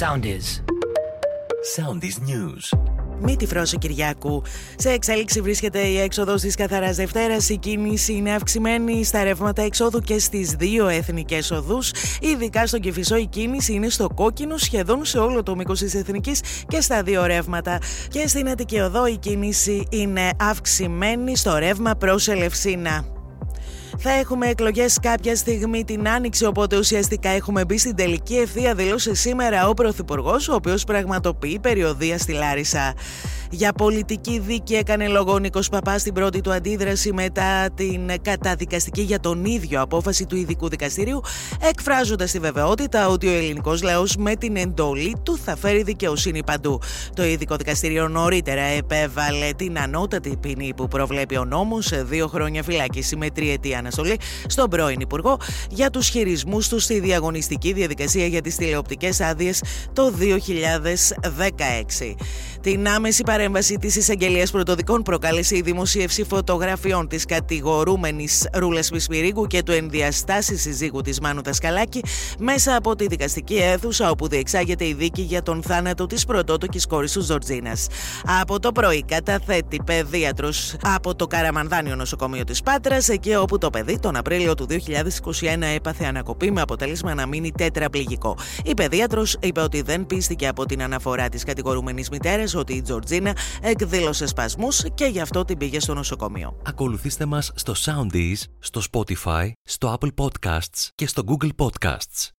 Soundiis. Soundiis News. Με τη Φρόση Κυριακού. Σε εξέλιξη βρίσκεται η έξοδος της Καθαράς Δευτέρας. Η κίνηση είναι αυξημένη στα ρεύματα εξόδου και στις δύο εθνικές οδούς. Ειδικά στον Κεφισό η κίνηση είναι στο κόκκινο σχεδόν σε όλο το μήκος της εθνικής και στα δύο ρεύματα. Και στην Αττική Οδό η κίνηση είναι αυξημένη στο ρεύμα προς Ελευσίνα. Θα έχουμε εκλογές κάποια στιγμή την Άνοιξη, οπότε ουσιαστικά έχουμε μπει στην τελική ευθεία, δήλωσε σήμερα ο Πρωθυπουργός, ο οποίος πραγματοποιεί περιοδεία στη Λάρισα. Για πολιτική δίκη έκανε λόγο ο Νίκος Παπάς στην πρώτη του αντίδραση μετά την καταδικαστική για τον ίδιο απόφαση του ειδικού δικαστηρίου, εκφράζοντας τη βεβαιότητα ότι ο ελληνικός λαός με την εντολή του θα φέρει δικαιοσύνη παντού. Το ειδικό δικαστήριο νωρίτερα επέβαλε την ανώτατη ποινή που προβλέπει ο νόμος σε 2 χρόνια φυλάκιση με 3 ετία αναστολή στον πρώην Υπουργό για τους χειρισμούς του στη διαγωνιστική διαδικασία για τις τηλεοπτικές άδειες το 2016. Την άμεση παρέμβαση της εισαγγελίας πρωτοδικών προκάλεσε η δημοσίευση φωτογραφιών της κατηγορούμενης Ρούλα Πισμυρίγκου και του ενδιαστάσης συζύγου της Μάνου Τασκαλάκη μέσα από τη δικαστική αίθουσα όπου διεξάγεται η δίκη για τον θάνατο της πρωτότοκης κόρης του Ζορτζίνας. Από το πρωί καταθέτει παιδίατρος από το Καραμανδάνιο νοσοκομείο της Πάτρας, εκεί όπου το παιδί τον Απρίλιο του 2021 έπαθε ανακοπή με αποτέλεσμα να μείνει τετραπληγικό. Η παιδίατρος είπε ότι δεν πίστηκε από την αναφορά της κατηγορούμενης μητέρας ότι η Ζορτζίνα εκδήλωσε σπασμούς και γι' αυτό την πήγε στο νοσοκομείο. Ακολουθήστε μας στο Soundies, στο Spotify, στο Apple Podcasts και στο Google Podcasts.